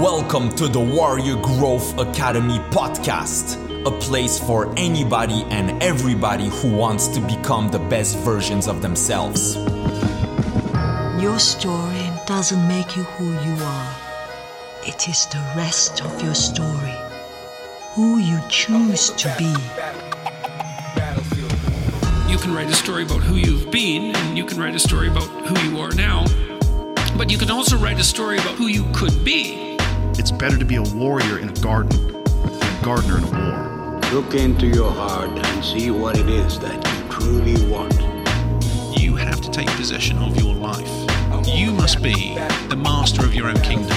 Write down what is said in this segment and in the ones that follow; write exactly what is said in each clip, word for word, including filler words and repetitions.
Welcome to the Warrior Growth Academy Podcast, a place for anybody and everybody who wants to become the best versions of themselves. Your story doesn't make you who you are. It is the rest of your story, who you choose to be. You can write a story about who you've been, and you can write a story about who you are now, but you can also write a story about who you could be. It's better to be a warrior in a garden than a gardener in a war. Look into your heart and see what it is that you truly want. You have to take possession of your life. You must be the master of your own kingdom.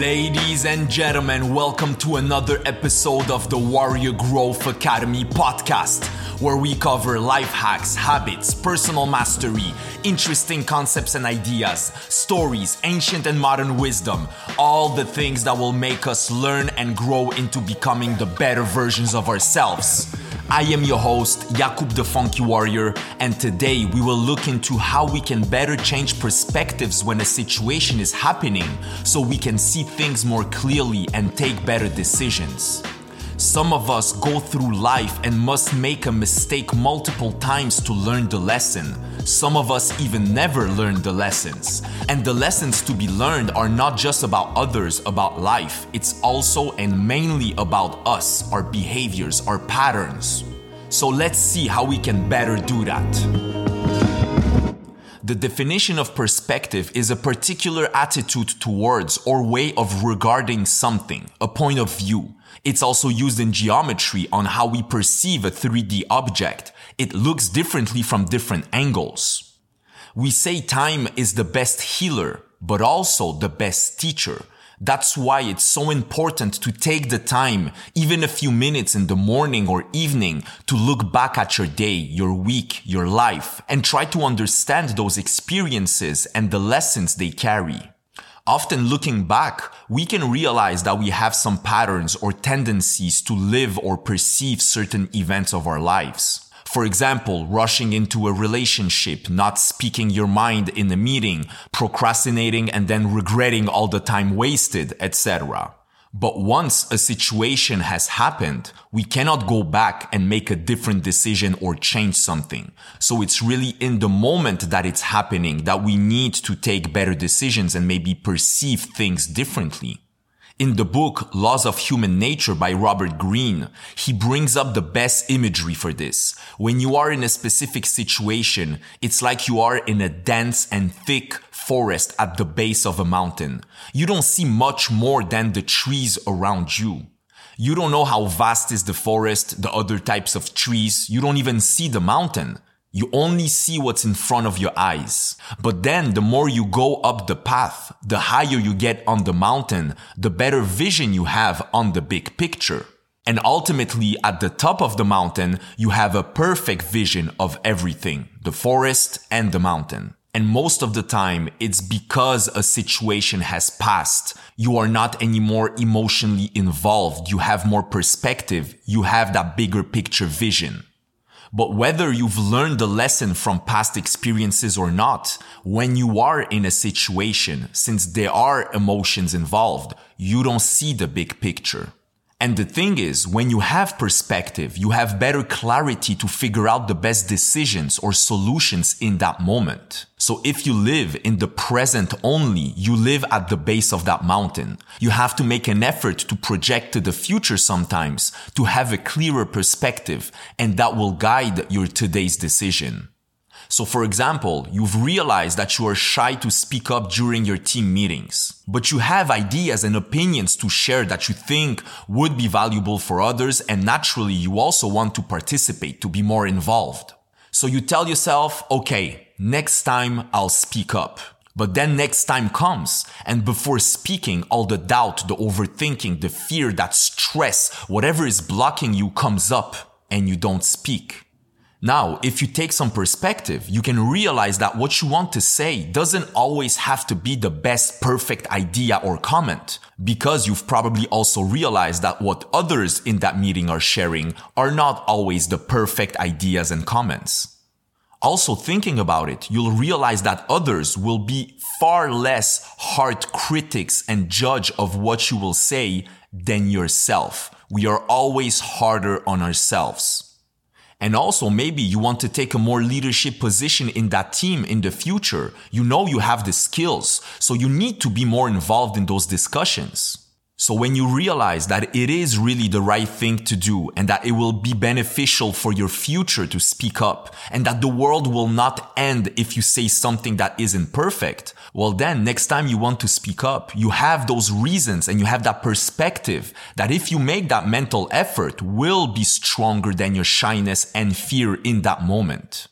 Ladies and gentlemen, welcome to another episode of the Warrior Growth Academy Podcast, where we cover life hacks, habits, personal mastery, interesting concepts and ideas, stories, ancient and modern wisdom, all the things that will make us learn and grow into becoming the better versions of ourselves. I am your host, Jakub the Funky Warrior, and today we will look into how we can better change perspectives when a situation is happening so we can see things more clearly and take better decisions. Some of us go through life and must make a mistake multiple times to learn the lesson. Some of us even never learn the lessons. And the lessons to be learned are not just about others, about life. It's also and mainly about us, our behaviors, our patterns. So let's see how we can better do that. The definition of perspective is a particular attitude towards or way of regarding something, a point of view. It's also used in geometry on how we perceive a three D object. It looks differently from different angles. We say time is the best healer, but also the best teacher. That's why it's so important to take the time, even a few minutes in the morning or evening, to look back at your day, your week, your life, and try to understand those experiences and the lessons they carry. Often looking back, we can realize that we have some patterns or tendencies to live or perceive certain events of our lives. For example, rushing into a relationship, not speaking your mind in a meeting, procrastinating and then regretting all the time wasted, et cetera. But once a situation has happened, we cannot go back and make a different decision or change something. So it's really in the moment that it's happening that we need to take better decisions and maybe perceive things differently. In the book Laws of Human Nature by Robert Greene, he brings up the best imagery for this. When you are in a specific situation, it's like you are in a dense and thick forest at the base of a mountain. You don't see much more than the trees around you. You don't know how vast is the forest, the other types of trees. You don't even see the mountain. You only see what's in front of your eyes. But then the more you go up the path, the higher you get on the mountain, the better vision you have on the big picture. And ultimately, at the top of the mountain, you have a perfect vision of everything, the forest and the mountain. And most of the time, it's because a situation has passed. You are not anymore emotionally involved. You have more perspective. You have that bigger picture vision. But whether you've learned the lesson from past experiences or not, when you are in a situation, since there are emotions involved, you don't see the big picture. And the thing is, when you have perspective, you have better clarity to figure out the best decisions or solutions in that moment. So if you live in the present only, you live at the base of that mountain. You have to make an effort to project to the future sometimes to have a clearer perspective, and that will guide your today's decision. So for example, you've realized that you are shy to speak up during your team meetings, but you have ideas and opinions to share that you think would be valuable for others, and naturally you also want to participate, to be more involved. So you tell yourself, okay, next time I'll speak up. But then next time comes, and before speaking, all the doubt, the overthinking, the fear, that stress, whatever is blocking you comes up, and you don't speak. Now, if you take some perspective, you can realize that what you want to say doesn't always have to be the best perfect idea or comment, because you've probably also realized that what others in that meeting are sharing are not always the perfect ideas and comments. Also, thinking about it, you'll realize that others will be far less hard critics and judge of what you will say than yourself. We are always harder on ourselves. And also, maybe you want to take a more leadership position in that team in the future. You know you have the skills, so you need to be more involved in those discussions. So when you realize that it is really the right thing to do and that it will be beneficial for your future to speak up and that the world will not end if you say something that isn't perfect, well then next time you want to speak up, you have those reasons and you have that perspective that if you make that mental effort will be stronger than your shyness and fear in that moment.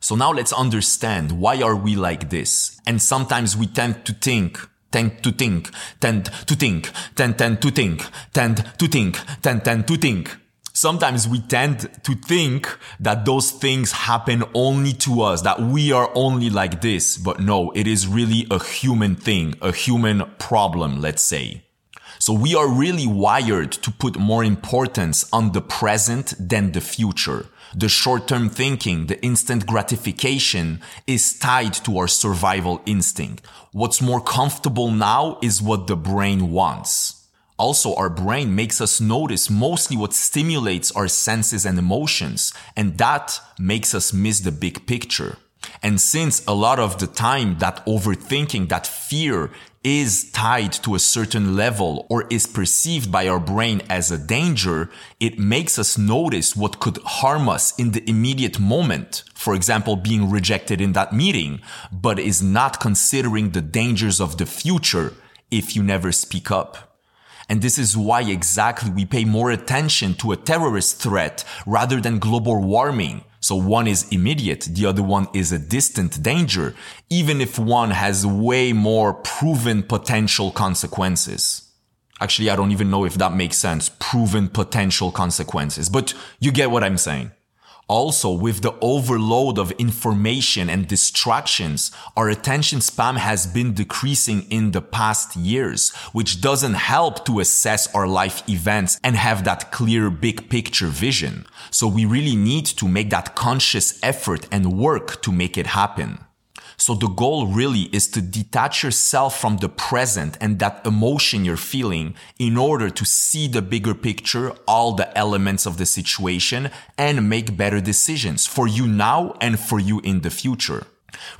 So now let's understand why are we like this? And sometimes we tend to think Tend to think, tend to think, tend tend to think, tend to think, tend tend to think. Sometimes we tend to think that those things happen only to us, that we are only like this. But no, it is really a human thing, a human problem, let's say. So we are really wired to put more importance on the present than the future. The short-term thinking, the instant gratification is tied to our survival instinct. What's more comfortable now is what the brain wants. Also, our brain makes us notice mostly what stimulates our senses and emotions, and that makes us miss the big picture. And since a lot of the time that overthinking, that fear is tied to a certain level or is perceived by our brain as a danger, it makes us notice what could harm us in the immediate moment. For example, being rejected in that meeting, but is not considering the dangers of the future if you never speak up. And this is why exactly we pay more attention to a terrorist threat rather than global warming. So one is immediate, the other one is a distant danger, even if one has way more proven potential consequences. Actually, I don't even know if that makes sense, proven potential consequences, but you get what I'm saying. Also, with the overload of information and distractions, our attention span has been decreasing in the past years, which doesn't help to assess our life events and have that clear big picture vision. So we really need to make that conscious effort and work to make it happen. So the goal really is to detach yourself from the present and that emotion you're feeling in order to see the bigger picture, all the elements of the situation, and make better decisions for you now and for you in the future.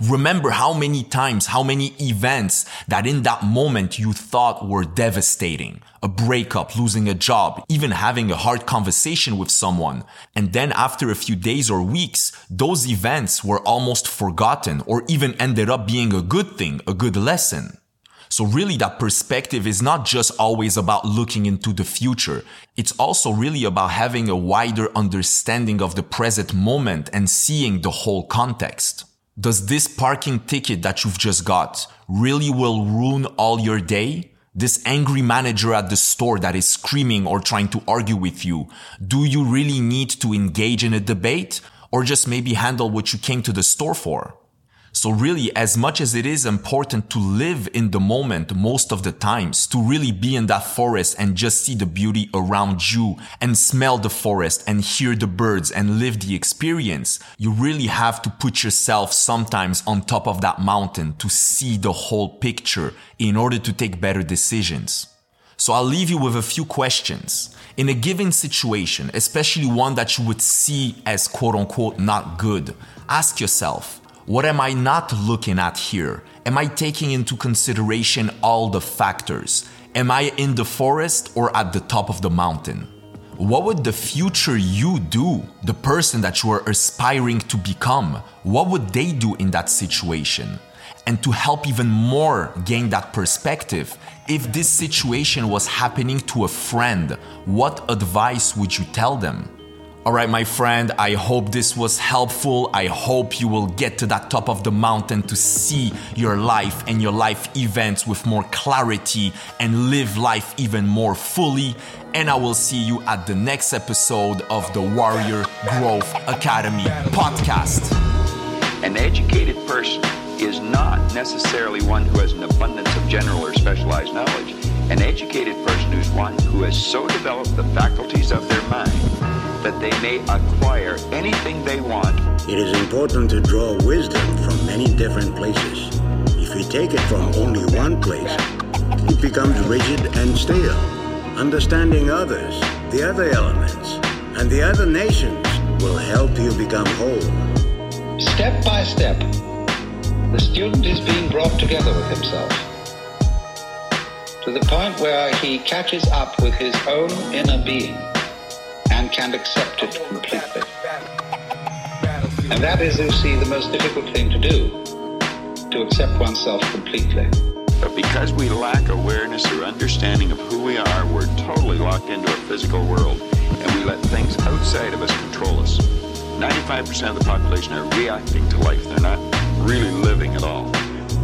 Remember how many times, how many events that in that moment you thought were devastating. A breakup, losing a job, even having a hard conversation with someone. And then after a few days or weeks, those events were almost forgotten or even ended up being a good thing, a good lesson. So really that perspective is not just always about looking into the future. It's also really about having a wider understanding of the present moment and seeing the whole context. Does this parking ticket that you've just got really will ruin all your day? This angry manager at the store that is screaming or trying to argue with you, do you really need to engage in a debate or just maybe handle what you came to the store for? So really, as much as it is important to live in the moment most of the times, to really be in that forest and just see the beauty around you and smell the forest and hear the birds and live the experience, you really have to put yourself sometimes on top of that mountain to see the whole picture in order to take better decisions. So I'll leave you with a few questions. In a given situation, especially one that you would see as quote unquote not good, ask yourself, what am I not looking at here? Am I taking into consideration all the factors? Am I in the forest or at the top of the mountain? What would the future you do, the person that you are aspiring to become, what would they do in that situation? And to help even more gain that perspective, if this situation was happening to a friend, what advice would you tell them? Alright, my friend, I hope this was helpful. I hope you will get to that top of the mountain to see your life and your life events with more clarity and live life even more fully. And I will see you at the next episode of the Warrior Growth Academy podcast. An educated person is not necessarily one who has an abundance of general or specialized knowledge. An educated person is one who has so developed the faculties of their mind that they may acquire anything they want. It is important to draw wisdom from many different places. If you take it from only one place, it becomes rigid and stale. Understanding others, the other elements, and the other nations will help you become whole. Step by step, the student is being brought together with himself, to the point where he catches up with his own inner being and can accept it completely. And that is, you see, the most difficult thing to do, to accept oneself completely. But because we lack awareness or understanding of who we are, we're totally locked into a physical world, and we let things outside of us control us. ninety-five percent of the population are reacting to life. They're not really living at all.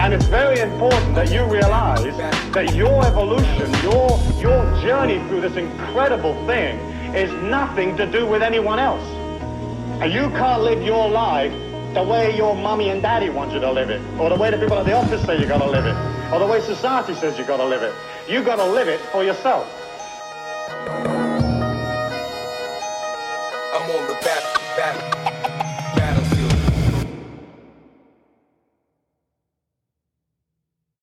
And it's very important that you realize that your evolution, your, your journey through this incredible thing is nothing to do with anyone else. And you can't live your life the way your mommy and daddy want you to live it, or the way the people at the office say you gotta live it, or the way society says you gotta live it. You gotta live it for yourself. I'm on the back, back.